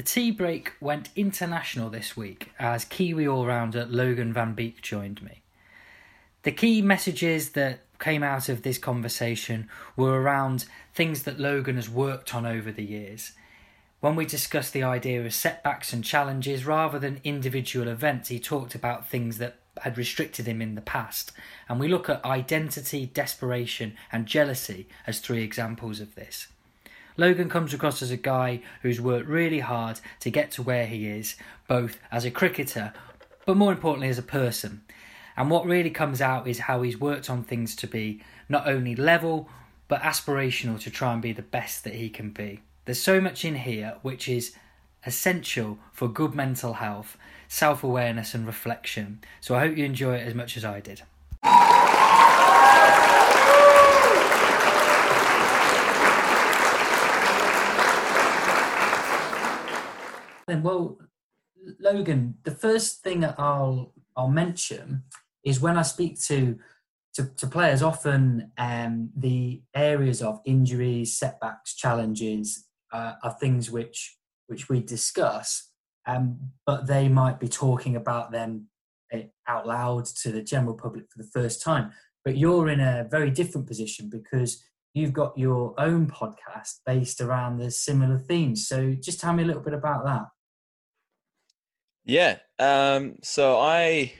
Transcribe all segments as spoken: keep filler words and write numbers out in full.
The tea break went international this week as Kiwi all-rounder Logan Van Beek joined me. The key messages that came out of this conversation were around things that Logan has worked on over the years. When we discussed the idea of setbacks and challenges, rather than individual events, he talked about things that had restricted him in the past. And we look at identity, desperation and jealousy as three examples of this. Logan comes across as a guy who's worked really hard to get to where he is, both as a cricketer, but more importantly as a person. And what really comes out is how he's worked on things to be not only level, but aspirational to try and be the best that he can be. There's so much in here which is essential for good mental health, self-awareness and reflection. So I hope you enjoy it as much as I did. Well, Logan, the first thing that I'll I'll mention is when I speak to to, to players, often um, the areas of injuries, setbacks, challenges uh, are things which which we discuss, um, but they might be talking about them out loud to the general public for the first time. But you're in a very different position because you've got your own podcast based around the similar themes. So just tell me a little bit about that. Yeah. Um, so I,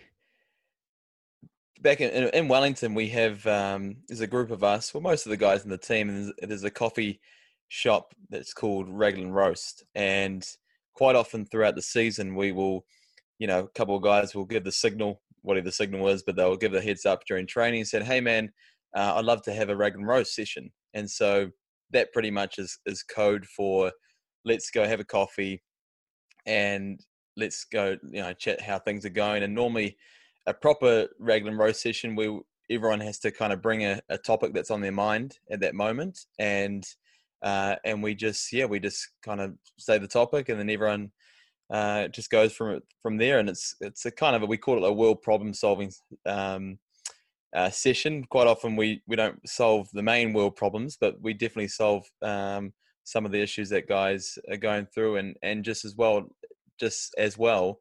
back in, in Wellington, we have, um, there's a group of us, well, most of the guys in the team, and there's, there's a coffee shop that's called Raglan Roast. And quite often throughout the season, we will, you know, a couple of guys will give the signal, whatever the signal is, but they'll give the heads up during training and said, hey man, uh, I'd love to have a Raglan Roast session. And so that pretty much is, is code for let's go have a coffee and let's go, you know, chat how things are going. And normally a proper Raglan Roast session, we everyone has to kind of bring a, a topic that's on their mind at that moment. And, uh, and we just, yeah, we just kind of say the topic and then everyone uh, just goes from from there. And it's, it's a kind of a, we call it a world problem solving um, uh, session. Quite often we, we don't solve the main world problems, but we definitely solve um, some of the issues that guys are going through, and, and just as well, just as well,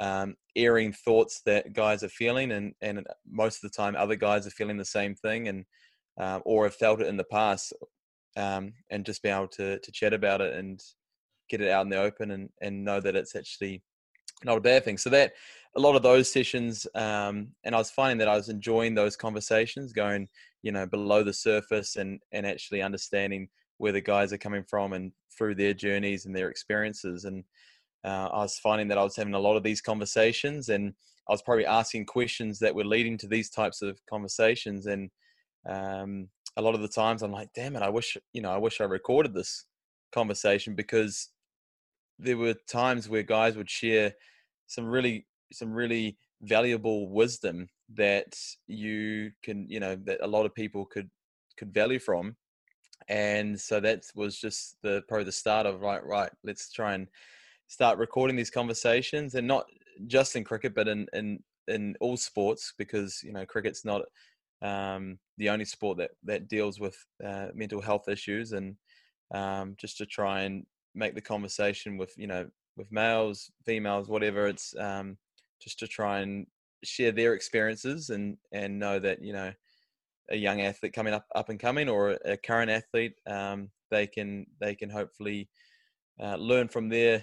um, airing thoughts that guys are feeling, and, and most of the time other guys are feeling the same thing, and uh, or have felt it in the past, um, and just be able to, to chat about it and get it out in the open, and, and know that it's actually not a bad thing. So that a lot of those sessions, um, and I was finding that I was enjoying those conversations, going, you know, below the surface, and, and actually understanding where the guys are coming from and through their journeys and their experiences. And Uh, I was finding that I was having a lot of these conversations, and I was probably asking questions that were leading to these types of conversations. And um, a lot of the times I'm like, damn it, I wish, you know, I wish I recorded this conversation, because there were times where guys would share some really, some really valuable wisdom that you can, you know, that a lot of people could, could value from. And so that was just the, probably the start of right, right, let's try and start recording these conversations, and not just in cricket, but in, in, in all sports, because, you know, cricket's not um, the only sport that, that deals with uh, mental health issues. And um, just to try and make the conversation with, you know, with males, females, whatever, it's um, just to try and share their experiences, and, and know that, you know, a young athlete coming up, up and coming, or a current athlete, um, they can, they can hopefully uh, learn from their,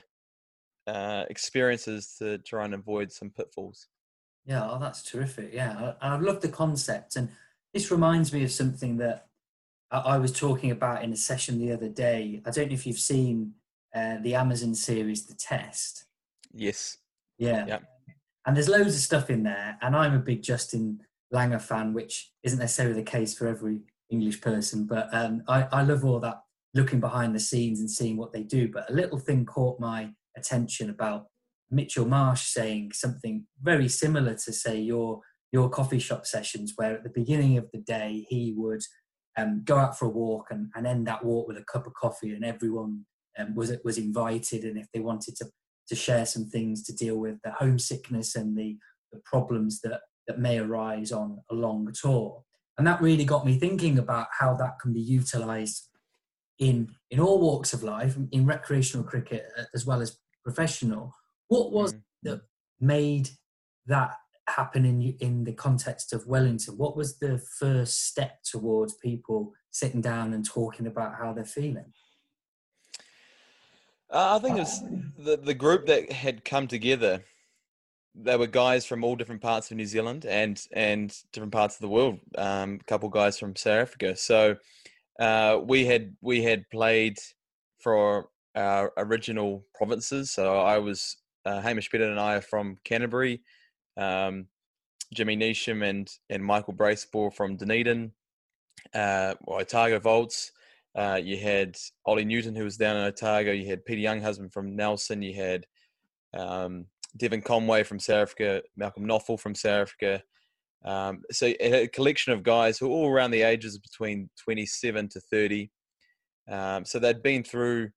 Uh, experiences to try and avoid some pitfalls. Yeah, oh, that's terrific. Yeah, I, I love the concept, and this reminds me of something that I, I was talking about in a session the other day. I don't know if you've seen uh, the Amazon series, The Test. Yes. Yeah. yeah. And there's loads of stuff in there, and I'm a big Justin Langer fan, which isn't necessarily the case for every English person, but um, I, I love all that looking behind the scenes and seeing what they do. But a little thing caught my attention about Mitchell Marsh saying something very similar to, say, your your coffee shop sessions, where at the beginning of the day he would um, go out for a walk and, and end that walk with a cup of coffee, and everyone um, was was invited, and if they wanted to to share some things to deal with the homesickness and the, the problems that that may arise on a long tour. And that really got me thinking about how that can be utilised in in all walks of life, in recreational cricket as well as professional. What was mm. that made that happen in in the context of Wellington? What was the first step towards people sitting down and talking about how they're feeling? Uh, I think it was the, the group that had come together. They were guys from all different parts of New Zealand and and different parts of the world. Um, a couple guys from South Africa. So uh, we had we had played for our original provinces. So I was uh, Hamish Petit and I are from Canterbury. Um, Jimmy Neesham and and Michael Braceball from Dunedin. Uh, well, Otago Volts. Uh, you had Ollie Newton, who was down in Otago. You had Peter Younghusband from Nelson. You had um, Devin Conway from South Africa, Malcolm Knopfle from South Africa. Um, so a collection of guys who were all around the ages between twenty-seven to thirty. Um, so they'd been through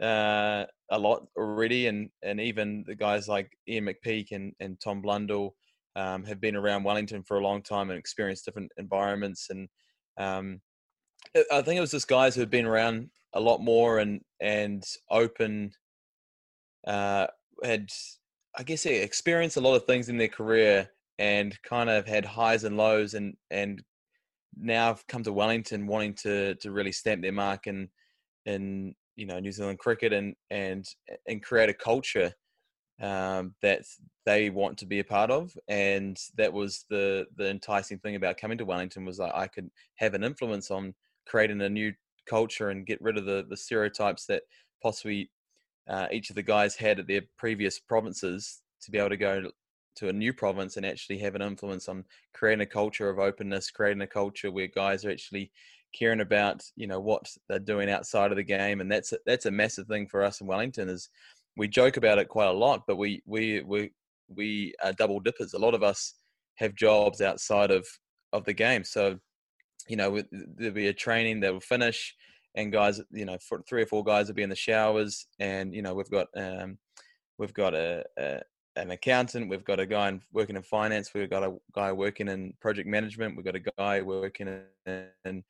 uh, a lot already, and and even the guys like Ian McPeak and, and Tom Blundell um, have been around Wellington for a long time and experienced different environments. And um, I think it was just guys who had been around a lot more and and open, uh, had... I guess they experienced a lot of things in their career and kind of had highs and lows, and, and now have come to Wellington wanting to, to really stamp their mark in, in, you know, New Zealand cricket and, and, and create a culture um, that they want to be a part of. And that was the, the enticing thing about coming to Wellington, was that I could have an influence on creating a new culture and get rid of the, the stereotypes that possibly Uh, each of the guys had at their previous provinces, to be able to go to a new province and actually have an influence on creating a culture of openness, creating a culture where guys are actually caring about, you know, what they're doing outside of the game. And that's a, that's a massive thing for us in Wellington. Is we joke about it quite a lot, but we we we we are double dippers. A lot of us have jobs outside of of the game, so you know there'll be a training that will finish. And guys, you know, for three or four guys will be in the showers, and you know we've got um, we've got a, a an accountant, we've got a guy in, working in finance, we've got a guy working in project management, we've got a guy working in, in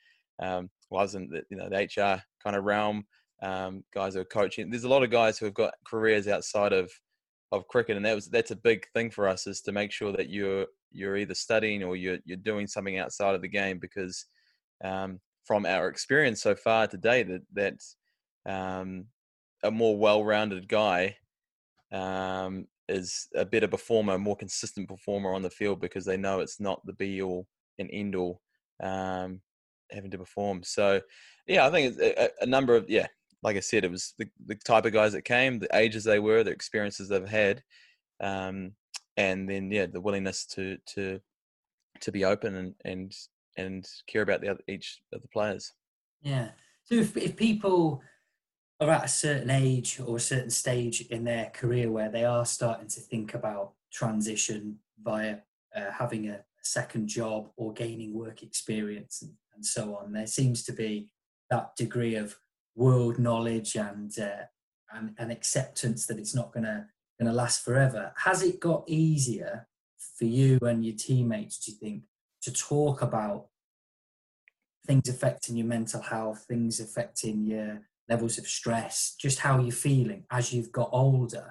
um, well, I was in the, you know the H R kind of realm. Um, guys who are coaching. There's a lot of guys who have got careers outside of of cricket, and that was that's a big thing for us, is to make sure that you're you're either studying or you're you're doing something outside of the game, because. Um, From our experience so far today, that that um, a more well-rounded guy um, is a better performer, more consistent performer on the field, because they know it's not the be-all and end-all um, having to perform. So, yeah, I think it's a, a number of yeah, like I said, it was the, the type of guys that came, the ages they were, the experiences they've had, um, and then yeah, the willingness to to to be open and and. and care about the other, each of the players. Yeah. So if, if people are at a certain age or a certain stage in their career where they are starting to think about transition via uh, having a second job or gaining work experience and, and so on, there seems to be that degree of world knowledge and uh, and, and acceptance that it's not going to going to last forever. Has it got easier for you and your teammates, do you think, to talk about things affecting your mental health, things affecting your levels of stress, just how you're feeling as you've got older?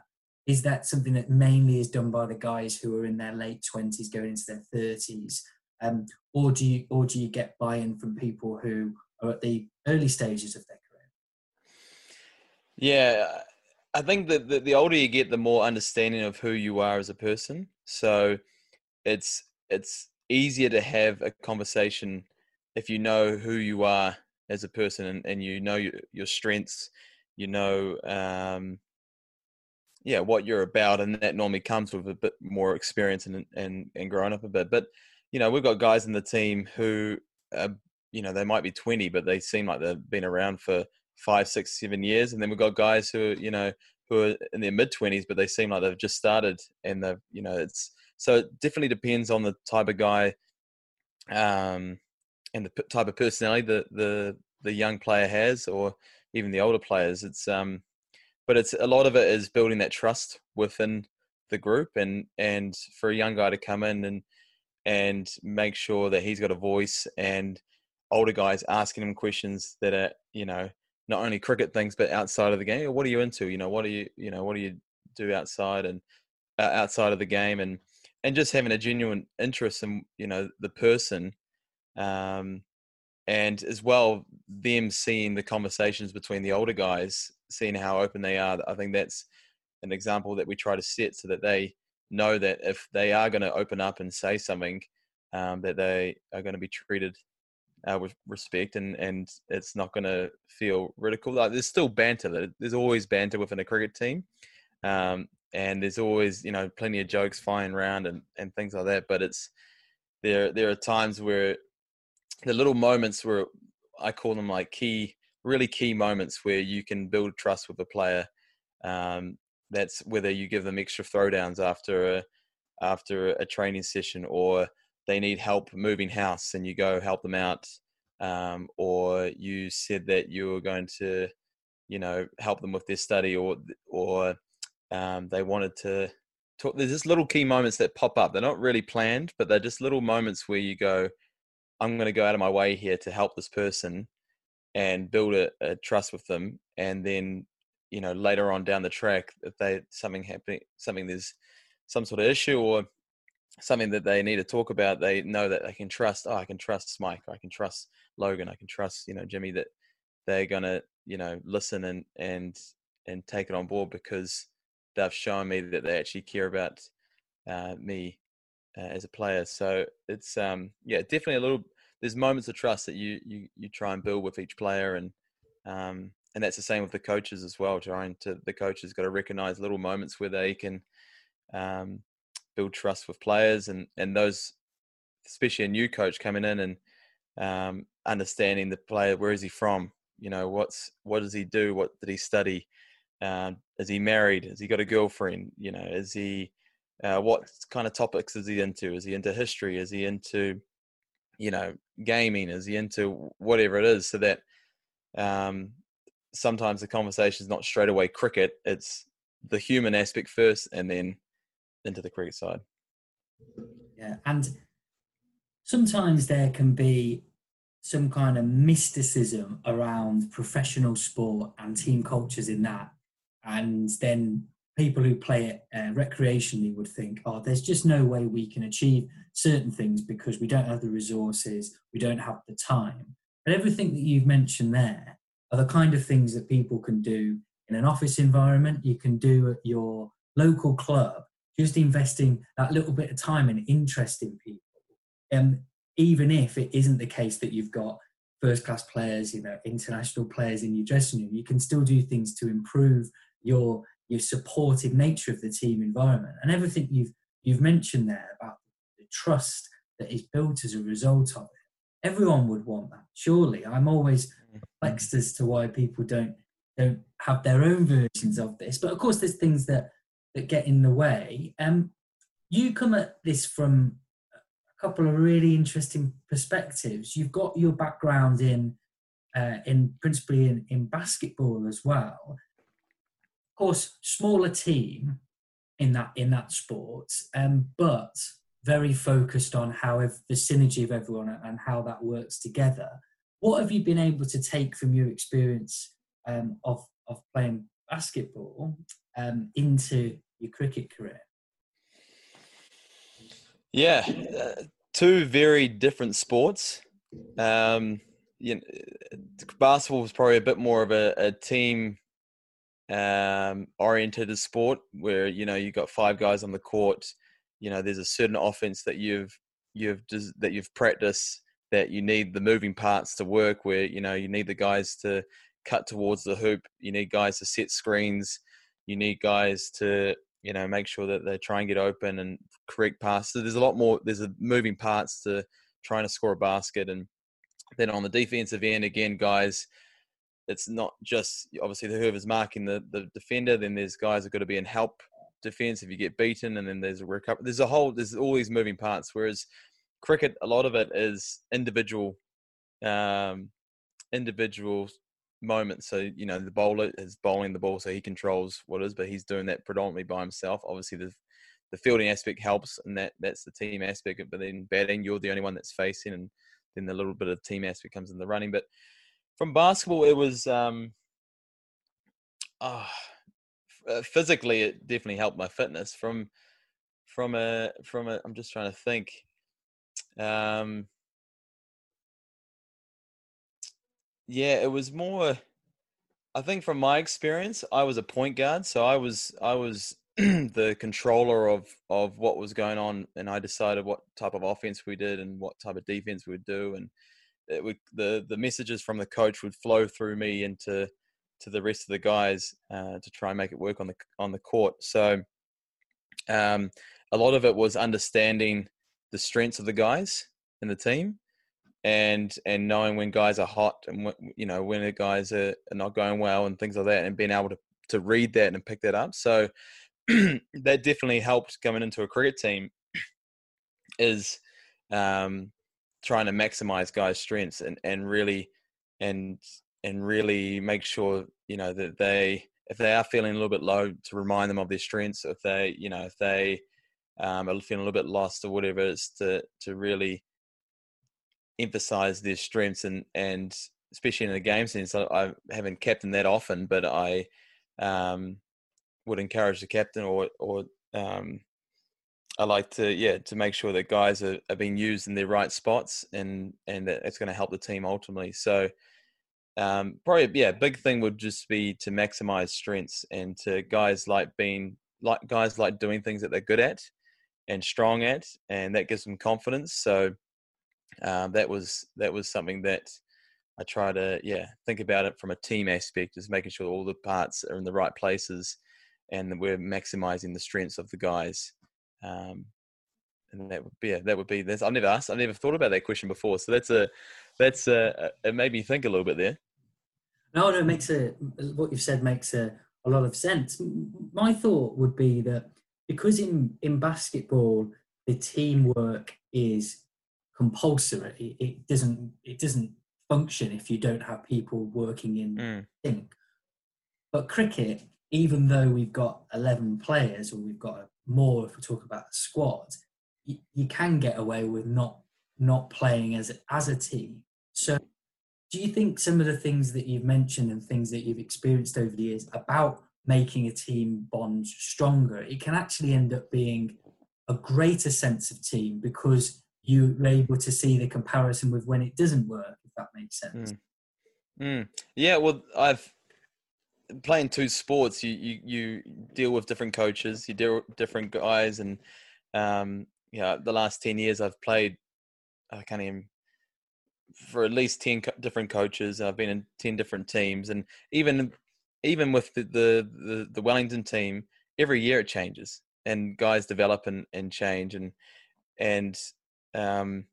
Is that something that mainly is done by the guys who are in their late twenties going into their thirties? Um, or do you or do you get buy-in from people who are at the early stages of their career? Yeah, I think that the, the older you get, the more understanding of who you are as a person. So it's it's easier to have a conversation if you know who you are as a person, and, and you know your, your strengths, you know, um, yeah, what you're about. And that normally comes with a bit more experience and, and, and growing up a bit. But, you know, we've got guys in the team who, are, you know, they might be twenty, but they seem like they've been around for five, six, seven years. And then we've got guys who, are, you know, who are in their mid twenties, but they seem like they've just started, and they've, you know, it's, so it definitely depends on the type of guy um, and the p- type of personality that the the young player has, or even the older players. It's um, but it's a lot of it is building that trust within the group, and, and for a young guy to come in and and make sure that he's got a voice, and older guys asking him questions that are, you know, not only cricket things, but outside of the game? What are you into? You know, what do you, you know, what do you do outside and uh, outside of the game, and, and just having a genuine interest in, you know, the person, um, and as well them seeing the conversations between the older guys, seeing how open they are. I think that's an example that we try to set so that they know that if they are going to open up and say something, um, that they are going to be treated uh, with respect, and, and it's not going to feel ridicule. Like, there's still banter. There's always banter within a cricket team. Um, and there's always, you know, plenty of jokes flying around and, and things like that. But it's, there, there are times where the little moments where I call them like key, really key moments where you can build trust with a player. Um, that's whether you give them extra throwdowns after a, after a training session, or they need help moving house and you go help them out. Um, or you said that you were going to, you know, help them with their study, or, or, um, they wanted to talk. There's just little key moments that pop up. They're not really planned, but they're just little moments where you go, I'm going to go out of my way here to help this person and build a, a trust with them. And then, you know, later on down the track, if they, something happening, something, there's some sort of issue or something that they need to talk about, they know that they can trust, oh, I can trust Mike, I can trust Logan, I can trust, you know, Jimmy, that they're going to, you know, listen and, and, and take it on board, because they've shown me that they actually care about uh, me uh, as a player. So it's, um, yeah, definitely a little, there's moments of trust that you, you, you try and build with each player. And, um, and that's the same with the coaches as well. Trying to, the coaches got to recognize little moments where they can um, build trust with players, and, and those, especially a new coach coming in and um, understanding the player. Where is he from? You know, what's, what does he do? What did he study? Um, is he married? Has he got a girlfriend? You know, is he, uh, what kind of topics is he into? Is he into history? Is he into, you know, gaming? Is he into whatever it is? So that, um, sometimes the conversation is not straight away cricket. It's the human aspect first, and then into the cricket side. Yeah. And sometimes there can be some kind of mysticism around professional sport and team cultures in that. And then people who play it uh, recreationally would think, oh, there's just no way we can achieve certain things because we don't have the resources, we don't have the time. But everything that you've mentioned there are the kind of things that people can do in an office environment, you can do at your local club, just investing that little bit of time and interest in people. Um, even if it isn't the case that you've got first-class players, you know, international players in your dressing room, you can still do things to improve your your supportive nature of the team environment. And everything you've you've mentioned there about the trust that is built as a result of it, everyone would want that, surely. I'm always perplexed as to why people don't don't have their own versions of this. But of course, there's things that that get in the way. Um, you come at this from a couple of really interesting perspectives. You've got your background in, uh, in principally in, in basketball as well. Of course, smaller team in that in that sport, um, but very focused on how if the synergy of everyone and how that works together. What have you been able to take from your experience um, of of playing basketball um, into your cricket career? Yeah, uh, two very different sports. Um, you know, basketball was probably a bit more of a, a team um, oriented sport, where you know you got five guys on the court. You know, there's a certain offense that you've you've just, that you've practiced, that you need the moving parts to work. Where you know you need the guys to cut towards the hoop. You need guys to set screens. You need guys to, you know, make sure that they try and get open and correct passes. So there's a lot more, there's a moving parts to trying to score a basket. And then on the defensive end, again, guys, it's not just, obviously, whoever's marking the, the defender, then there's guys that have got to be in help defense if you get beaten, and then there's a recovery. There's a whole, there's all these moving parts, whereas cricket, a lot of it is individual, um, individual moment. So, you know, the bowler is bowling the ball, so he controls what it is, but he's doing that predominantly by himself. Obviously, the the fielding aspect helps, and that that's the team aspect. But then batting, you're the only one that's facing, and then the little bit of team aspect comes in the running. But From basketball, it was um, oh, physically it definitely helped my fitness. From from a from a, I'm just trying to think. Um, yeah, it was more. I think from my experience, I was a point guard, so I was I was the controller of of what was going on, and I decided what type of offense we did and what type of defense we would do, and it would, the the messages from the coach would flow through me into to the rest of the guys uh, to try and make it work on the on the court. So um, a lot of it was understanding the strengths of the guys in the team, and and knowing when guys are hot and when, you know, when the guys are not going well and things like that, and being able to to read that and pick that up. So that definitely helped coming into a cricket team, is um, trying to maximize guys' strengths and, and really and and really make sure, you know, that they, if they are feeling a little bit low, to remind them of their strengths. If they, you know, if they um, are feeling a little bit lost or whatever, it's to to really emphasize their strengths, and and especially in a game sense. I, I haven't captained that often, but I um, would encourage the captain, or or um, I like to yeah to make sure that guys are, are being used in their right spots, and and that it's going to help the team ultimately. So um, probably yeah, a big thing would just be to maximize strengths, and to guys like being like guys like doing things that they're good at and strong at, and that gives them confidence. So. Um, that was that was something that I try to yeah think about it from a team aspect, is making sure all the parts are in the right places, and that we're maximizing the strengths of the guys. Um, and that would be yeah, that would be this. I've never asked, I've never thought about that question before. So that's a that's a, it made me think a little bit there. No, no, it makes a what you've said makes a, a lot of sense. My thought would be that because in in basketball the teamwork is compulsory, it doesn't it doesn't function if you don't have people working in mm. sync. But cricket, even though we've got eleven players, or we've got more if we talk about a squad, you, you can get away with not not playing as as a team. So do you think some of the things that you've mentioned and things that you've experienced over the years about making a team bond stronger, it can actually end up being a greater sense of team, because you were able to see the comparison with when it doesn't work, if that makes sense. Mm. Mm. Yeah, well, I've playing two sports. You, you you deal with different coaches, you deal with different guys, and um, you know, the last ten years I've played, I can't even, for at least ten co- different coaches. I've been in ten different teams, and even even with the the, the, the Wellington team, every year it changes, and guys develop and, and change, and and Um,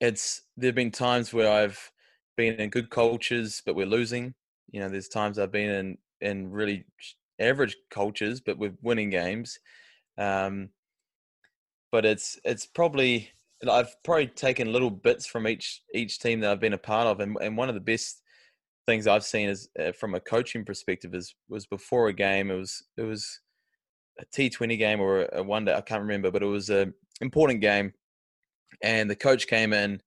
it's, there've been times where I've been in good cultures, but we're losing, you know, there's times I've been in, in really average cultures, but we're winning games. Um, but it's, it's probably, I've probably taken little bits from each, each team that I've been a part of. And, and one of the best things I've seen is uh, from a coaching perspective is, was before a game, it was, it was a T twenty game or a one day, I can't remember, but it was a important game. And the coach came in,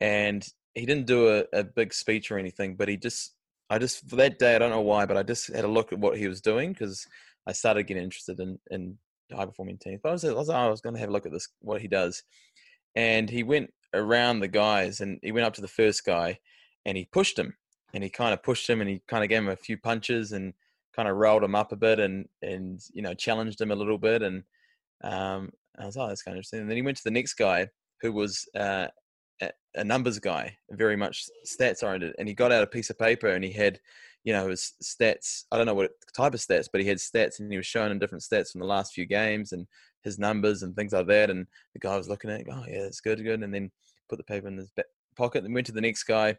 and he didn't do a, a big speech or anything, but he just, I just, for that day, I don't know why, but I just had a look at what he was doing, because I started getting interested in, in high-performing teams. But I was, I was, I was going to have a look at this, what he does. And he went around the guys, and he went up to the first guy, and he pushed him, and he kind of pushed him, and he kind of gave him a few punches, and kind of rolled him up a bit, and, and you know, challenged him a little bit. And um, I was like, oh, that's kind of interesting. And then he went to the next guy, who was uh, a numbers guy, very much stats oriented. And he got out a piece of paper, and he had, you know, his stats. I don't know what type of stats, but he had stats, and he was showing him different stats from the last few games and his numbers and things like that. And the guy was looking at it, oh yeah, that's good, good. And then put the paper in his back pocket and went to the next guy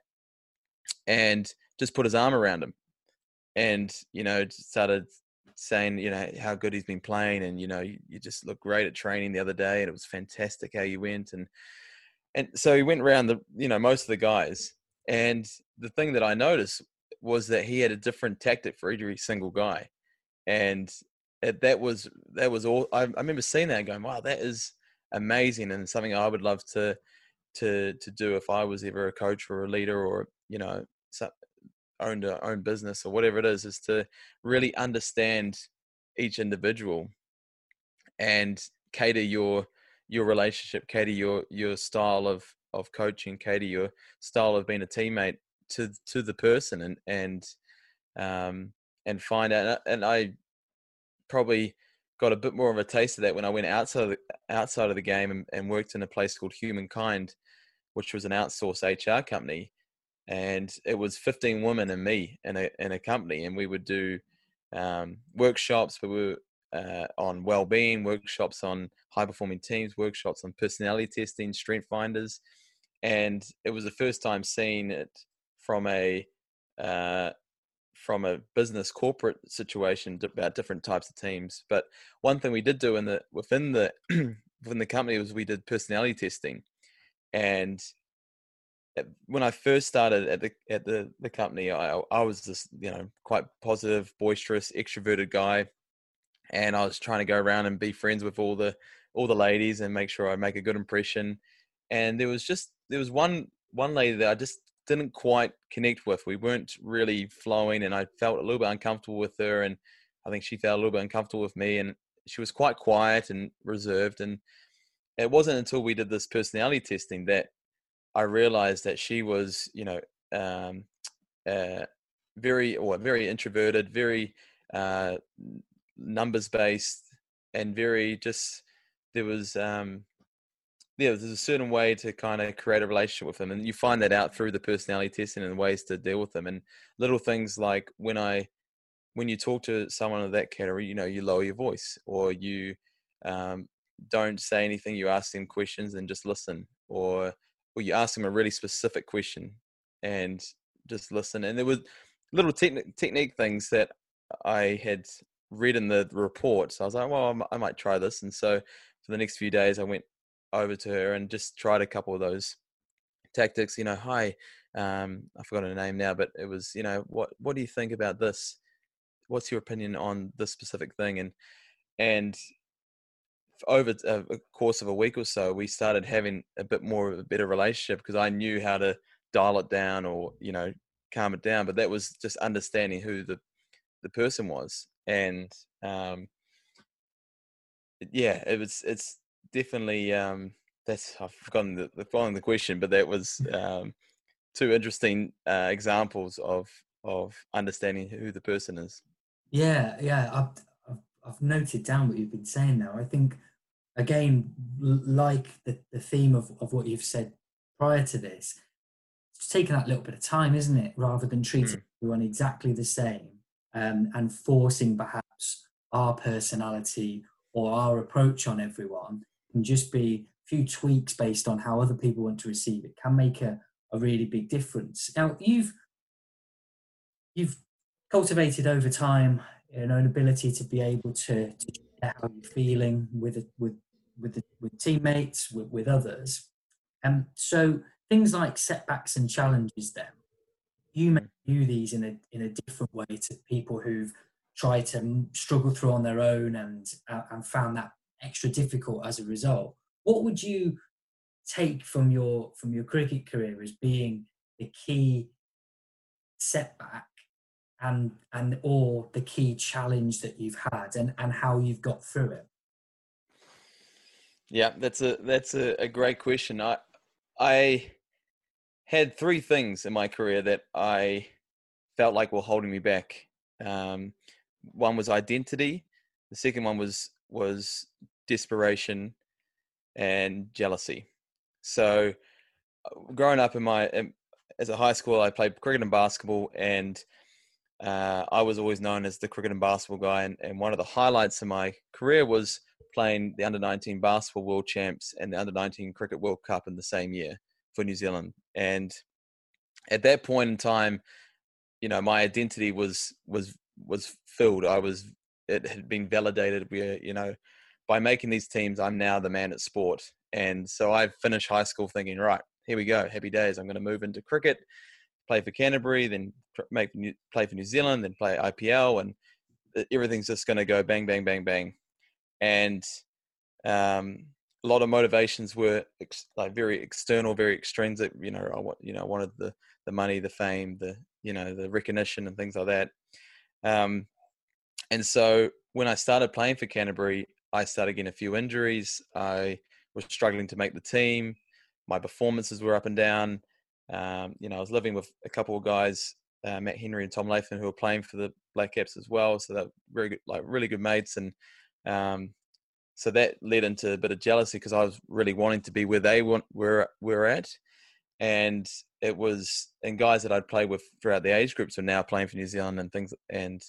and just put his arm around him. And, you know, started saying, you know, how good he's been playing, and, you know, you, you just look great at training the other day, and it was fantastic how you went. And and so he went around the, you know, most of the guys. And the thing that I noticed was that he had a different tactic for every single guy. And it, that was, that was all, I, I remember seeing that and going, wow, that is amazing. And something I would love to, to, to do if I was ever a coach or a leader, or, you know, owned a own business or whatever it is, is to really understand each individual and cater your your relationship, cater your your style of of coaching, cater your style of being a teammate to to the person, and and um and find out. And I probably got a bit more of a taste of that when I went outside of the, outside of the game and, and worked in a place called Humankind, which was an outsourced H R company. And it was fifteen women and me in a, in a company. And we would do um, workshops, but we were uh, on well-being, workshops on high-performing teams, workshops on personality testing, strength finders. And it was the first time seeing it from a uh, from a business corporate situation about different types of teams. But one thing we did do in the within the within the company was we did personality testing. And when I first started at the at the, the company, I I was this, you know, quite positive, boisterous, extroverted guy, and I was trying to go around and be friends with all the all the ladies and make sure I make a good impression. And there was just there was one one lady that I just didn't quite connect with. We weren't really flowing, and I felt a little bit uncomfortable with her, and I think she felt a little bit uncomfortable with me. And she was quite quiet and reserved. And it wasn't until we did this personality testing that I realized that she was, you know, um, uh, very or very introverted, very uh, numbers based, and very just there was um, yeah, there's a certain way to kind of create a relationship with them, and you find that out through the personality testing and ways to deal with them, and little things like when I when you talk to someone of that category, you know, you lower your voice, or you um, don't say anything. You ask them questions and just listen, or Or you ask them a really specific question and just listen. And there were little technique technique things that I had read in the report. So I was like, well, I might try this. And so for the next few days, I went over to her and just tried a couple of those tactics. You know, hi, um, I forgot her name now, but it was, you know, what what do you think about this? What's your opinion on this specific thing? And and over a course of a week or so, we started having a bit more of a better relationship because I knew how to dial it down or, you know, calm it down. But that was just understanding who the, the person was. And, um, yeah, it was, it's definitely, um, that's, I've forgotten the, the following the question, but that was, um, two interesting, uh, examples of, of understanding who the person is. Yeah. Yeah. I've, I've noted down what you've been saying there. I think, again, like the, the theme of, of what you've said prior to this, it's taken that little bit of time, isn't it? Rather than treating mm. everyone exactly the same um, and forcing perhaps our personality or our approach on everyone, can just be a few tweaks based on how other people want to receive it, can make a, a really big difference. Now, you've you've cultivated over time, you know, an ability to be able to, to share how you're feeling with with with with teammates, with, with others, and um, so things like setbacks and challenges. Then you may view these in a in a different way to people who've tried to struggle through on their own and uh, and found that extra difficult as a result. What would you take from your from your cricket career as being the key setback? and and or the key challenge that you've had and, and how you've got through it? Yeah, that's a that's a, a great question. I I had three things in my career that I felt like were holding me back. Um, one was identity, the second one was was desperation and jealousy. So growing up in my as a high school, I played cricket and basketball, and Uh, I was always known as the cricket and basketball guy, and, and one of the highlights of my career was playing the under nineteen basketball world champs and the under nineteen cricket world cup in the same year for New Zealand. And at that point in time, you know, my identity was was was filled. I was it had been validated. We, you know, by making these teams, I'm now the man at sport. And so I finished high school thinking, right, here we go, happy days. I'm going to move into cricket, play for Canterbury, then make play for New Zealand, then play I P L, and everything's just going to go bang, bang, bang, bang. And um, a lot of motivations were ex- like very external, very extrinsic. You know, I want, you know, I wanted the, the money, the fame, the, you know, the recognition and things like that. Um, and so when I started playing for Canterbury, I started getting a few injuries. I was struggling to make the team. My performances were up and down. Um, you know, I was living with a couple of guys, uh, Matt Henry and Tom Latham, who were playing for the Black Caps as well. So they're very good, like really good mates. And, um, so that led into a bit of jealousy because I was really wanting to be where they want, where we're at. And it was, and guys that I'd played with throughout the age groups were now playing for New Zealand and things, and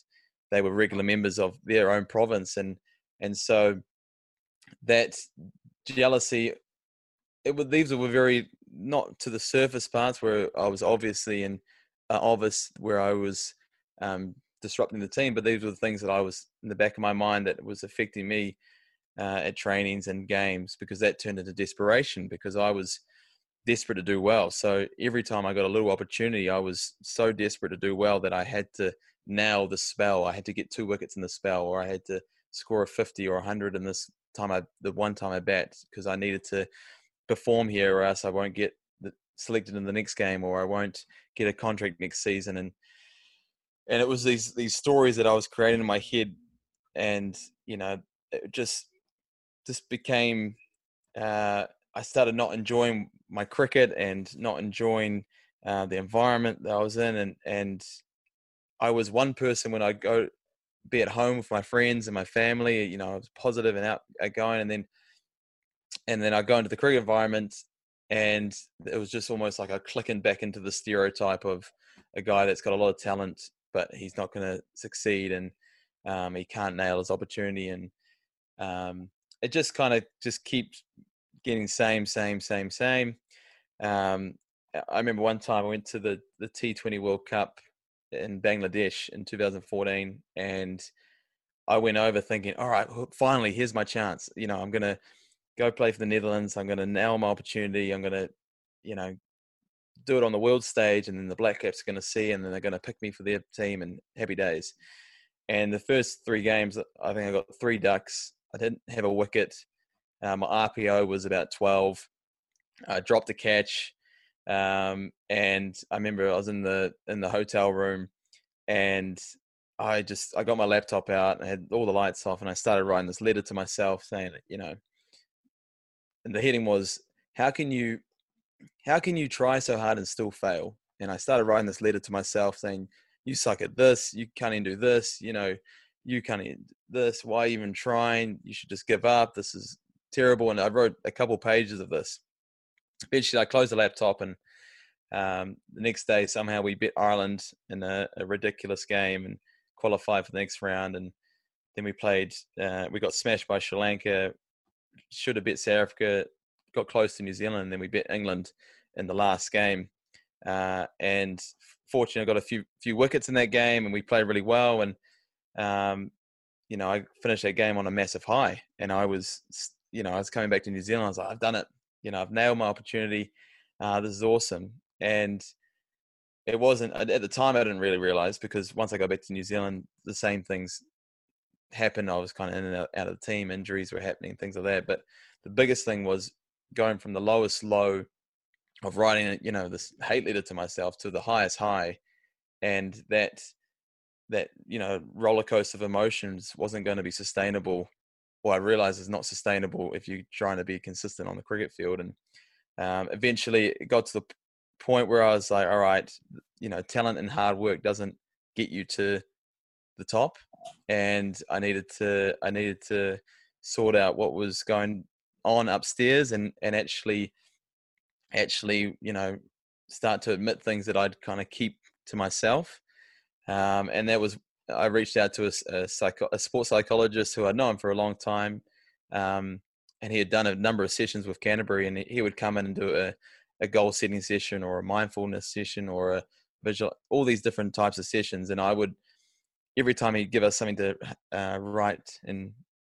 they were regular members of their own province. And, and so that jealousy, it was, these were very, not to the surface parts where I was obviously in uh, obvious where I was um, disrupting the team, but these were the things that I was in the back of my mind that was affecting me Uh, at trainings and games, because that turned into desperation, because I was desperate to do well. So every time I got a little opportunity, I was so desperate to do well that I had to nail the spell. I had to get two wickets in the spell, or I had to score a fifty or a hundred in this time. I, the one time I bat, because I needed to perform here, or else I won't get the, selected in the next game, or I won't get a contract next season. And, and it was these, these stories that I was creating in my head, and, you know, it just, This became, uh, I started not enjoying my cricket and not enjoying uh, the environment that I was in. And, and I was one person when I'd go be at home with my friends and my family, you know, I was positive and out, outgoing. And then, and then I go into the cricket environment, and it was just almost like I clicking back into the stereotype of a guy that's got a lot of talent, but he's not going to succeed, and um, he can't nail his opportunity. And, um, it just kind of just keeps getting same, same, same, same. Um, I remember one time I went to the, the T twenty World Cup in Bangladesh in two thousand fourteen, and I went over thinking, all right, finally, here's my chance. You know, I'm going to go play for the Netherlands. I'm going to nail my opportunity. I'm going to, you know, do it on the world stage, and then the Black Caps are going to see, and then they're going to pick me for their team, and happy days. And the first three games, I think I got three ducks. I didn't have a wicket. Uh, my R P O was about twelve. I dropped a catch, um, and I remember I was in the in the hotel room, and I just I got my laptop out. I had all the lights off, and I started writing this letter to myself, saying, you know, and the heading was, "How can you, how can you try so hard and still fail?" And I started writing this letter to myself, saying, "You suck at this. You can't even do this. You know." You can't end this. Why even trying? You should just give up. This is terrible. And I wrote a couple pages of this. Eventually, I closed the laptop, and um, the next day, somehow we beat Ireland in a, a ridiculous game and qualified for the next round. And then we played. Uh, we got smashed by Sri Lanka. Should have beat South Africa. Got close to New Zealand, and then we beat England in the last game. Uh, and fortunately, I got a few few wickets in that game, and we played really well. And Um, you know, I finished that game on a massive high, and I was, you know, I was coming back to New Zealand. I was like, I've done it. You know, I've nailed my opportunity. Uh, this is awesome. And it wasn't at the time. I didn't really realize, because once I got back to New Zealand, the same things happened. I was kind of in and out of the team. Injuries were happening, things like that. But the biggest thing was going from the lowest low of writing, you know, this hate letter to myself, to the highest high, and that. that, you know, roller coaster of emotions wasn't going to be sustainable. Well, I realized it's not sustainable if you're trying to be consistent on the cricket field. And um, eventually it got to the point where I was like, all right, you know, talent and hard work doesn't get you to the top. And I needed to, I needed to sort out what was going on upstairs, and, and actually, actually, you know, start to admit things that I'd kind of keep to myself. Um, and that was, I reached out to a, a, psycho, a sports psychologist who I'd known for a long time. Um, and he had done a number of sessions with Canterbury, and he would come in and do a, a goal setting session, or a mindfulness session, or a visual, all these different types of sessions. And I would, every time he'd give us something to uh, write and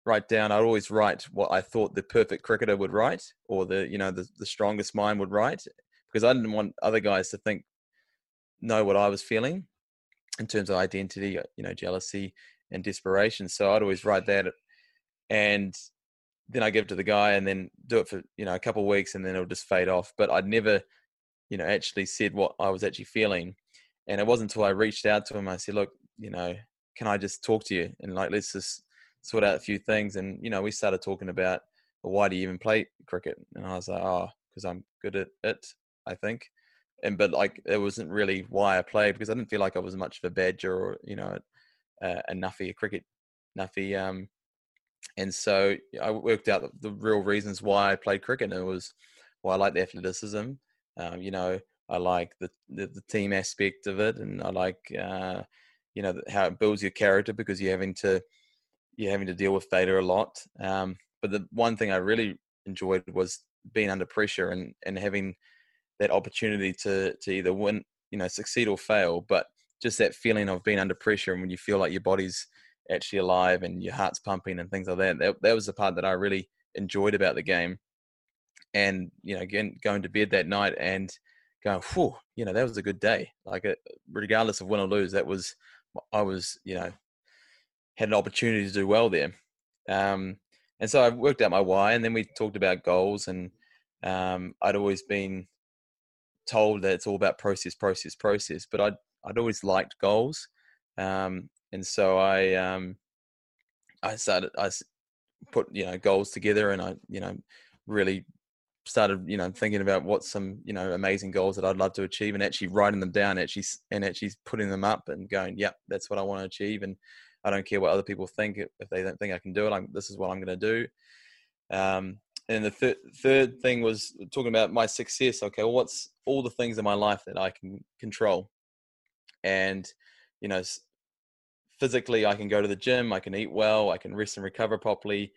write down, I'd always write what I thought the perfect cricketer would write, or the, you know, the, the strongest mind would write, because I didn't want other guys to think, know what I was feeling. In terms of identity, you know, jealousy and desperation. So I'd always write that. And then I give it to the guy and then do it for, you know, a couple of weeks and then it'll just fade off. But I'd never, you know, actually said what I was actually feeling. And it wasn't until I reached out to him, I said, look, you know, can I just talk to you? And like, let's just sort out a few things. And, you know, we started talking about, well, why do you even play cricket? And I was like, oh, because I'm good at it, I think. And, but like, it wasn't really why I played, because I didn't feel like I was much of a badger or, you know, uh, a nuffy, a cricket nuffy. Um, and so I worked out the, the real reasons why I played cricket. And it was, well, I like the athleticism, um, you know, I like the, the, the team aspect of it. And I like, uh, you know, how it builds your character, because you're having to, you're having to deal with failure a lot. Um, but the one thing I really enjoyed was being under pressure and, and having that opportunity to, to either win, you know, succeed or fail, but just that feeling of being under pressure. And when you feel like your body's actually alive and your heart's pumping and things like that, that, that was the part that I really enjoyed about the game. And, you know, again, going to bed that night and going, whew, you know, that was a good day. Like, a, regardless of win or lose, that was, I was, you know, had an opportunity to do well there. Um, and so I worked out my why, and then we talked about goals. And um, I'd always been told that it's all about process, process, process, but I'd, I'd always liked goals. Um, and so I, um, I started, I put, you know, goals together, and I, you know, really started, you know, thinking about what some, you know, amazing goals that I'd love to achieve, and actually writing them down, actually, and actually putting them up and going, yep, that's what I want to achieve. And I don't care what other people think. If they don't think I can do it, I'm, this is what I'm going to do. Um, And the th- third thing was talking about my success. Okay, well, what's all the things in my life that I can control? And, you know, physically, I can go to the gym, I can eat well, I can rest and recover properly,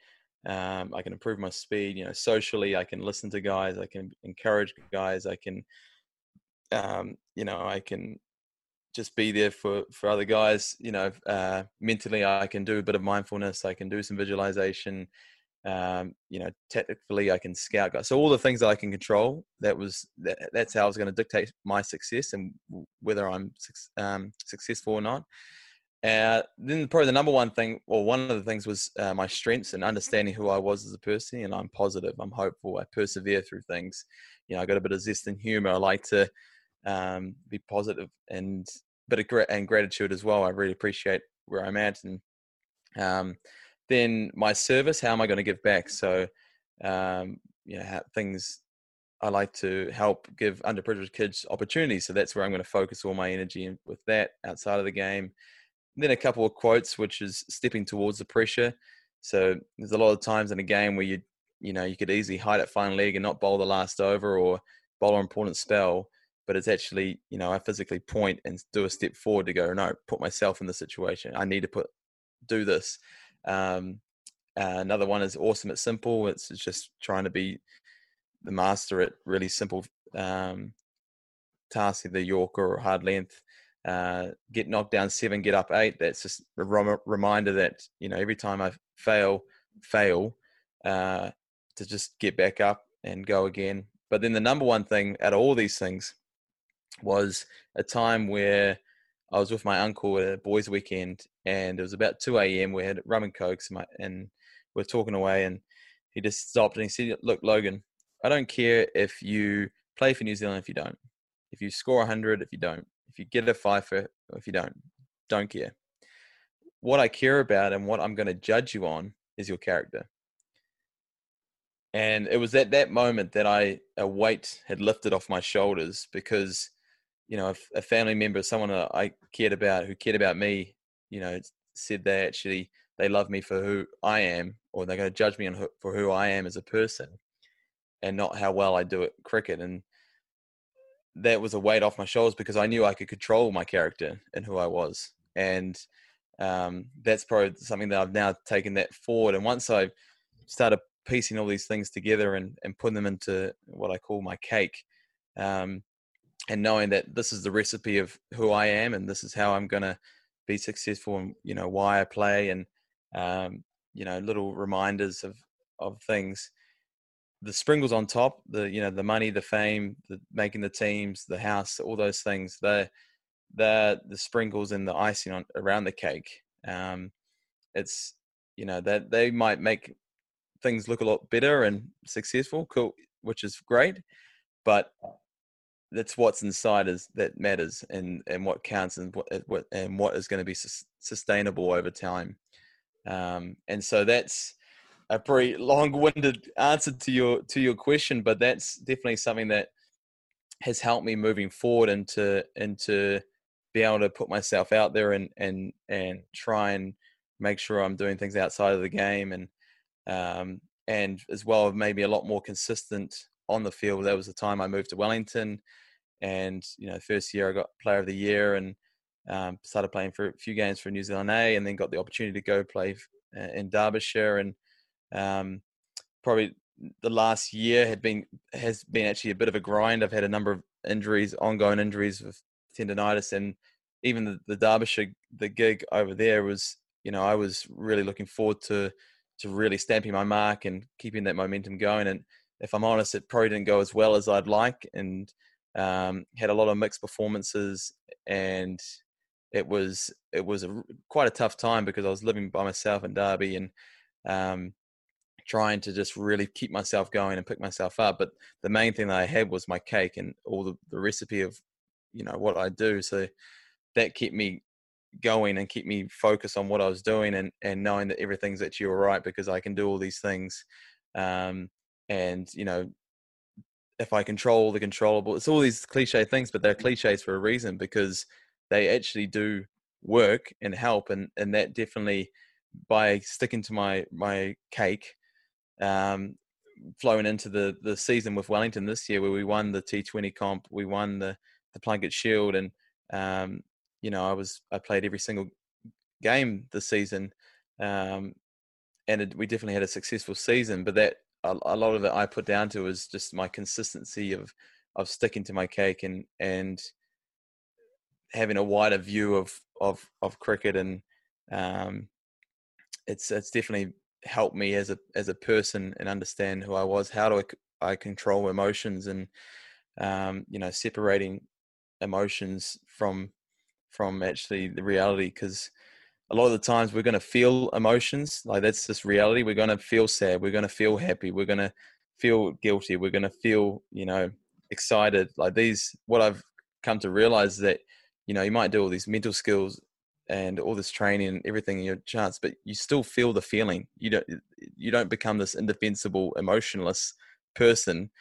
um, I can improve my speed. You know, socially, I can listen to guys, I can encourage guys, I can, um, you know, I can just be there for, for other guys. You know, uh, mentally, I can do a bit of mindfulness, I can do some visualization. Um, you know, technically I can scout guys. So all the things that I can control, that was, that, that's how I was going to dictate my success and whether I'm um, successful or not. Uh, then probably the number one thing, or one of the things was uh, my strengths and understanding who I was as a person. And I'm positive, I'm hopeful, I persevere through things. You know, I got a bit of zest and humor. I like to um, be positive, and bit of gr- and gratitude as well. I really appreciate where I'm at. And, um, then my service, how am I going to give back? So, um, you know, how, things I like to help give underprivileged kids opportunities. So that's where I'm going to focus all my energy in, with that outside of the game. And then a couple of quotes, which is stepping towards the pressure. So there's a lot of times in a game where you, you know, you could easily hide at fine leg and not bowl the last over or bowl an important spell, but it's actually, you know, I physically point and do a step forward to go, no, put myself in the situation. I need to put, do this. Um, uh, another one is awesome at simple. It's, it's just trying to be the master at really simple um, tasks, either Yorker or hard length. Uh, get knocked down seven, get up eight. That's just a rem- reminder that, you know, every time I fail, fail, uh, to just get back up and go again. But then the number one thing out of all these things was a time where I was with my uncle at a boys' weekend, and it was about two a.m. We had rum and cokes, and, my, and we're talking away, and he just stopped and he said, look, Logan, I don't care if you play for New Zealand, if you don't, if you score one hundred, if you don't, if you get a fifer, if you don't, don't care. What I care about and what I'm going to judge you on is your character. And it was at that moment that I, a weight had lifted off my shoulders, because you know, if a family member, someone that I cared about, who cared about me, you know, said they actually, they love me for who I am, or they're going to judge me on who, for who I am as a person and not how well I do at cricket. And that was a weight off my shoulders, because I knew I could control my character and who I was. And um, that's probably something that I've now taken that forward. And once I started piecing all these things together and, and putting them into what I call my cake, um, and knowing that this is the recipe of who I am, and this is how I'm going to be successful, and, you know, why I play, and, um, you know, little reminders of, of things, the sprinkles on top, the, you know, the money, the fame, the making the teams, the house, all those things, the, the, the sprinkles and the icing on around the cake. Um, it's, you know, that they might make things look a lot better and successful, cool, which is great. But that's what's inside is that matters, and, and what counts, and what and what is going to be su- sustainable over time. Um, and so that's a pretty long-winded answer to your to your question, but that's definitely something that has helped me moving forward, and to and to be able to put myself out there and and and try and make sure I'm doing things outside of the game, and um, and as well maybe a lot more consistent on the field. That was the time I moved to Wellington, and you know, first year I got Player of the Year, and um, started playing for a few games for New Zealand A, and then got the opportunity to go play in Derbyshire. And um, probably the last year had been has been actually a bit of a grind. I've had a number of injuries, ongoing injuries with tendonitis, and even the, the Derbyshire the gig over there was, you know, I was really looking forward to to really stamping my mark and keeping that momentum going. And if I'm honest, it probably didn't go as well as I'd like, and um, had a lot of mixed performances. And it was it was a, quite a tough time, because I was living by myself in Derby, and um, trying to just really keep myself going and pick myself up. But the main thing that I had was my cake and all the, the recipe of, you know, what I do. So that kept me going and kept me focused on what I was doing, and, and knowing that everything's actually all right, because I can do all these things. Um, And, you know, if I control the controllable, it's all these cliche things, but they're cliches for a reason, because they actually do work and help. And, and that definitely, by sticking to my, my cake, um, flowing into the, the season with Wellington this year, where we won the T twenty comp, we won the, the Plunket Shield. And, um, you know, I was, I played every single game this season. Um, and it, we definitely had a successful season, but that, a lot of it I put down to is just my consistency of, of sticking to my cake, and, and having a wider view of, of, of cricket. And um, it's, it's definitely helped me as a, as a person, and understand who I was, how do I, I control emotions, and um, you know, separating emotions from, from actually the reality. 'Cause a lot of the times we're going to feel emotions, like that's just reality. We're going to feel sad, we're going to feel happy, we're going to feel guilty, we're going to feel, you know, excited. Like these, what I've come to realize is that, you know, you might do all these mental skills and all this training and everything in your charts, but you still feel the feeling. You don't, you don't become this indefensible, emotionless person.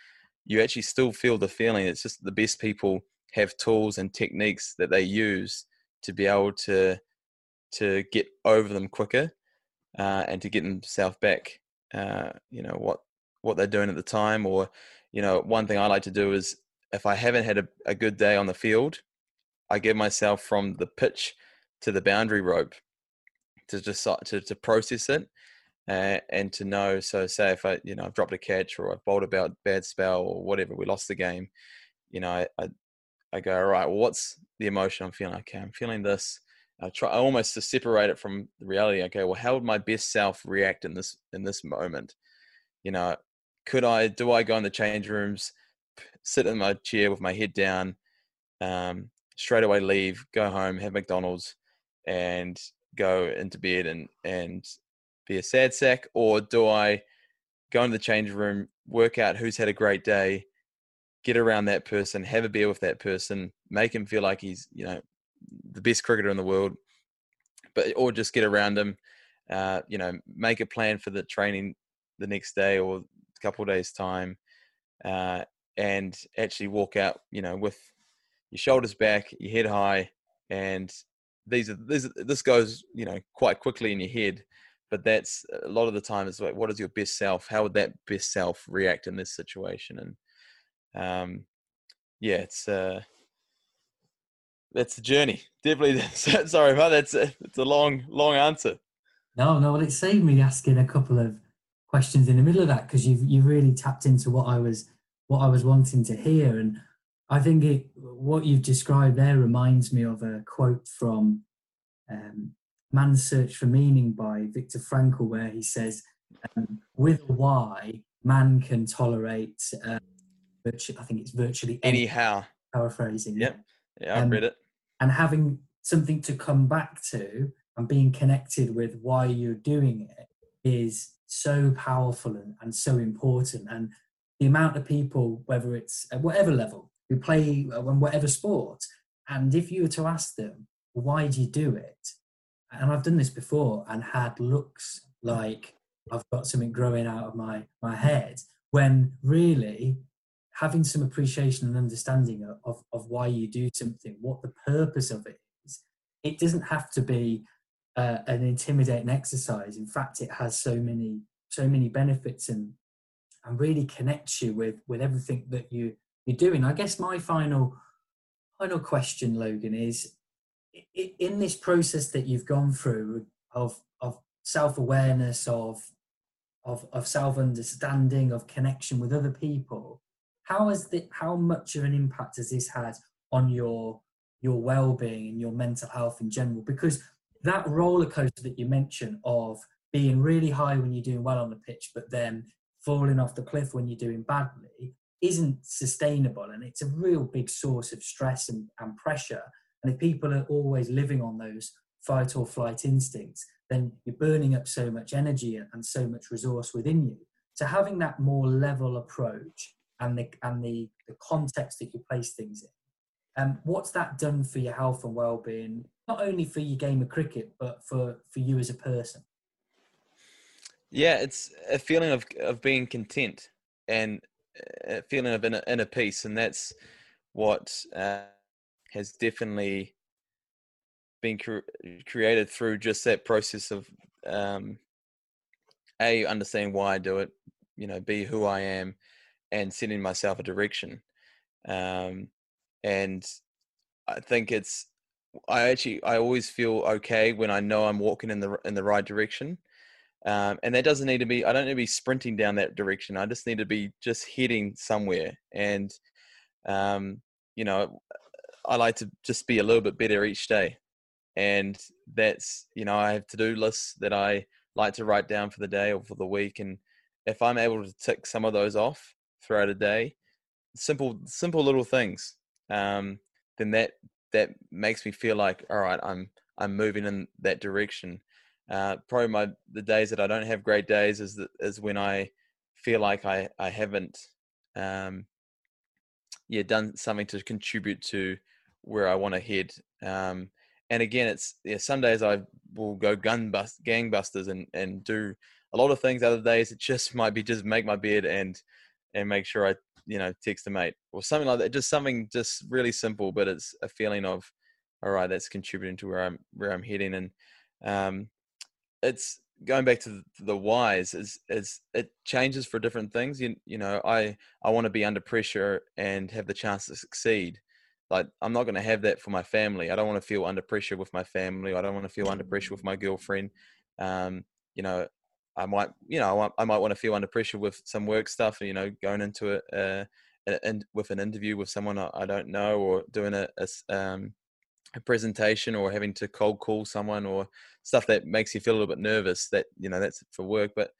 You actually still feel the feeling. It's just the best people have tools and techniques that they use to be able to, to get over them quicker, uh, and to get themselves back, uh, you know, what, what they're doing at the time. Or, you know, one thing I like to do is, if I haven't had a, a good day on the field, I give myself from the pitch to the boundary rope to just to, to process it, uh, and to know. So say if I, you know, I've dropped a catch, or I've bowled about bad spell, or whatever, we lost the game, you know, I, I, I go, all right, well, what's the emotion I'm feeling? Okay, I'm feeling this. I try I almost to separate it from the reality. Okay, well, how would my best self react in this in this moment? You know, could I do I go in the change rooms, sit in my chair with my head down, um, straight away leave, go home, have McDonald's, and go into bed and and be a sad sack? Or do I go into the change room, work out who's had a great day, get around that person, have a beer with that person, make him feel like he's, you know, the best cricketer in the world, but or just get around him, uh, you know, make a plan for the training the next day or a couple of days time, uh, and actually walk out, you know, with your shoulders back, your head high. And these are this this goes, you know, quite quickly in your head, but that's a lot of the time. It's like, what is your best self? How would that best self react in this situation? And um, yeah, it's. Uh, That's the journey. Definitely. Sorry, mate. That's a, it's a long, long answer. No, no. Well, it saved me asking a couple of questions in the middle of that, because you've you really tapped into what I was what I was wanting to hear. And I think it, what you've described there reminds me of a quote from um, "Man's Search for Meaning" by Viktor Frankl, where he says, um, "With a why, man can tolerate." Um, virtu- I think it's virtually anyhow. Paraphrasing. Yep. Yeah, I've um, read it. And having something to come back to and being connected with why you're doing it is so powerful and, and so important. And the amount of people, whether it's at whatever level, who play on whatever sport, and if you were to ask them, why do you do it? And I've done this before and had looks like I've got something growing out of my, my head, when really having some appreciation and understanding of, of, of why you do something, what the purpose of it is. It doesn't have to be uh, an intimidating exercise. In fact, it has so many so many benefits and and really connects you with, with everything that you, you're doing. I guess my final final question, Logan, is in this process that you've gone through of of self-awareness, of of of self-understanding, of connection with other people, how has the how much of an impact has this had on your your well-being and your mental health in general? Because that roller coaster that you mentioned of being really high when you're doing well on the pitch, but then falling off the cliff when you're doing badly, isn't sustainable, and it's a real big source of stress and, and pressure. And if people are always living on those fight or flight instincts, then you're burning up so much energy and so much resource within you. So having that more level approach and the and the, the context that you place things in, um, what's that done for your health and well-being, not only for your game of cricket, but for, for you as a person? Yeah, it's a feeling of of being content and a feeling of inner, inner peace, and that's what uh, has definitely been cre- created through just that process of um, A, understanding why I do it, you know, B, who I am, and sending myself a direction. Um, and I think it's I actually I always feel okay when I know I'm walking in the in the right direction. Um, and that doesn't need to be, I don't need to be sprinting down that direction. I just need to be just heading somewhere. And, um, you know, I like to just be a little bit better each day. And that's, you know, I have to-do lists that I like to write down for the day or for the week. And if I'm able to tick some of those off throughout a day, simple, simple little things, um, then that, that makes me feel like, all right, I'm, I'm moving in that direction. Uh, probably my the days that I don't have great days is the, is when I feel like I I haven't um, yeah done something to contribute to where I want to head. Um, and again, it's yeah, some days I will go gun bust, gangbusters and, and do a lot of things. Other days it just might be just make my bed and and make sure I you know text a mate or something like that. Just something just really simple, but it's a feeling of all right, that's contributing to where I'm where I'm heading. And um, it's going back to the whys is, is it changes for different things. You, you know, I, I want to be under pressure and have the chance to succeed. Like I'm not going to have that for my family. I don't want to feel under pressure with my family. I don't want to feel under pressure with my girlfriend. Um, you know, I might, you know, I, want, I might want to feel under pressure with some work stuff, you know, going into it, uh, and with an interview with someone I, I don't know, or doing a, a um, a presentation, or having to cold call someone, or stuff that makes you feel a little bit nervous. That, you know, that's for work. But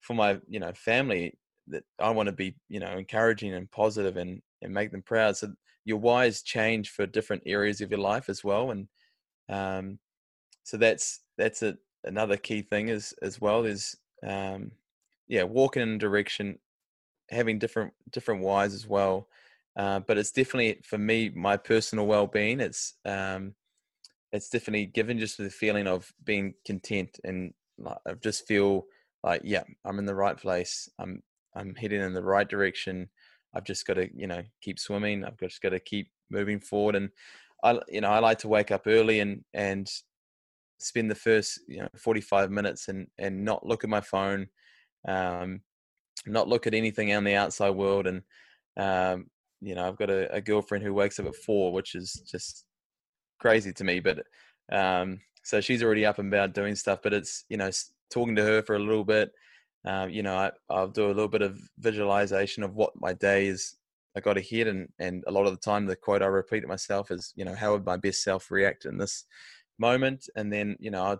for my, you know, family, that I want to be, you know, encouraging and positive and, and make them proud. So your whys change for different areas of your life as well. And, um, so that's, that's a, another key thing is, as well is, um, yeah, walking in a direction, having different, different whys as well. Uh, but it's definitely for me, my personal well-being. It's um, it's definitely given just the feeling of being content, and like, I just feel like, yeah, I'm in the right place. I'm I'm heading in the right direction. I've just got to you know keep swimming. I've just got to keep moving forward. And I you know I like to wake up early and and spend the first you know forty-five minutes and and not look at my phone, um, not look at anything on the outside world, and um, you know, I've got a, a girlfriend who wakes up at four, which is just crazy to me. But um, so she's already up and about doing stuff. But it's, you know, talking to her for a little bit. Uh, you know, I, I'll do a little bit of visualization of what my day is. I got ahead, and and a lot of the time, the quote I repeat to myself is, you know, how would my best self react in this moment? And then, you know, I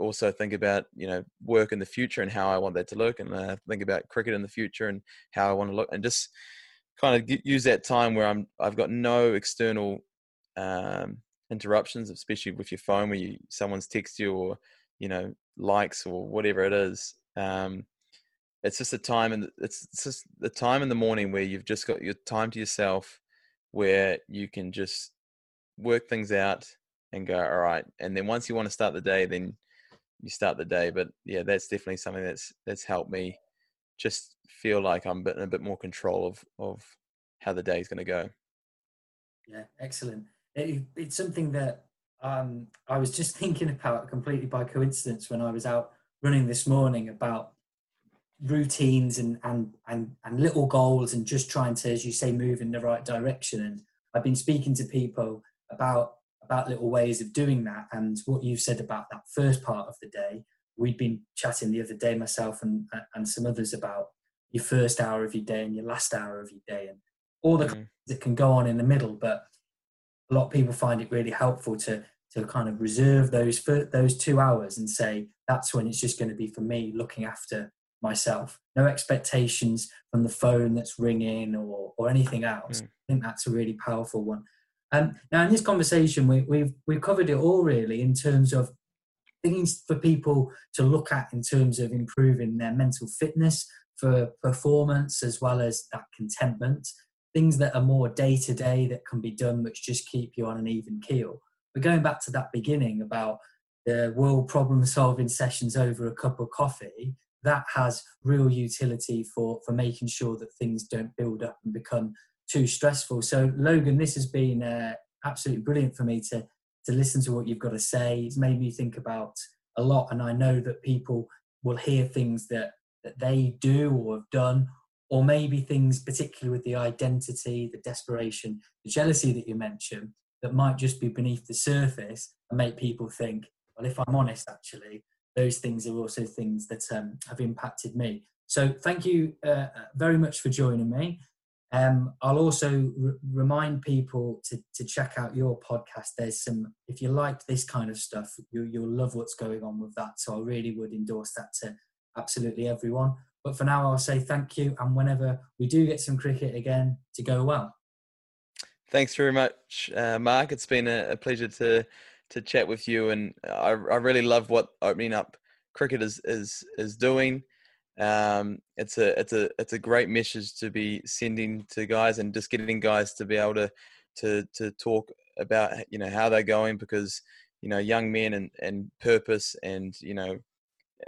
also think about, you know, work in the future and how I want that to look, and I think about cricket in the future and how I want to look, and just kind of use that time where I'm, I've got no external um, interruptions, especially with your phone, where you, someone's text you, or, you know, likes or whatever it is. Um, it's just a time, and it's, it's just the time in the morning where you've just got your time to yourself, where you can just work things out and go, all right. And then once you want to start the day, then you start the day. But yeah, that's definitely something that's, that's helped me just feel like I'm in a bit more control of, of how the day is going to go. Yeah. Excellent. It, it's something that um, I was just thinking about completely by coincidence when I was out running this morning, about routines and, and, and, and little goals and just trying to, as you say, move in the right direction. And I've been speaking to people about, about little ways of doing that. And what you've said about that first part of the day, we'd been chatting the other day, myself and, and some others, about your first hour of your day and your last hour of your day and all the mm. things that can go on in the middle. But a lot of people find it really helpful to, to kind of reserve those, those two hours and say, that's when it's just going to be for me looking after myself. No expectations from the phone that's ringing or, or anything else. Mm. I think that's a really powerful one. Um, now, in this conversation, we, we've we've covered it all, really, in terms of things for people to look at in terms of improving their mental fitness for performance, as well as that contentment, things that are more day-to-day that can be done, which just keep you on an even keel. We're going back to that beginning about the world problem-solving sessions over a cup of coffee. That has real utility for, for making sure that things don't build up and become too stressful. So, Logan, this has been uh, absolutely brilliant for me to to listen to what you've got to say. It's made me think about a lot, and I know that people will hear things that, that they do or have done, or maybe things particularly with the identity, the desperation, the jealousy that you mentioned, that might just be beneath the surface and make people think, well, if I'm honest, actually, those things are also things that um, have impacted me. So thank you uh, very much for joining me. Um, I'll also r- remind people to, to check out your podcast. There's some, if you like this kind of stuff, you, you'll love what's going on with that. So I really would endorse that to absolutely everyone. But for now, I'll say thank you. And whenever we do get some cricket again, to go well. Thanks very much, uh, Mark. It's been a, a pleasure to to chat with you. And I, I really love what opening up cricket is is, is doing. Um, it's a, it's a, it's a great message to be sending to guys, and just getting guys to be able to, to, to talk about, you know, how they're going, because, you know, young men and, and purpose and, you know,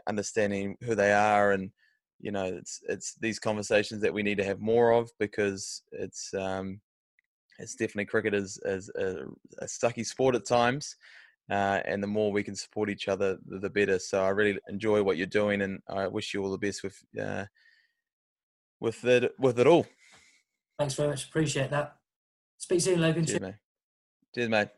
understanding who they are. And, you know, it's, it's these conversations that we need to have more of, because it's, um, it's definitely, cricket is, is a, a sucky sport at times. Uh, and the more we can support each other, the better. So I really enjoy what you're doing, and I wish you all the best with uh, with it with it all. Thanks very much. Appreciate that. Speak soon, Logan. Cheers, mate. Cheers, mate.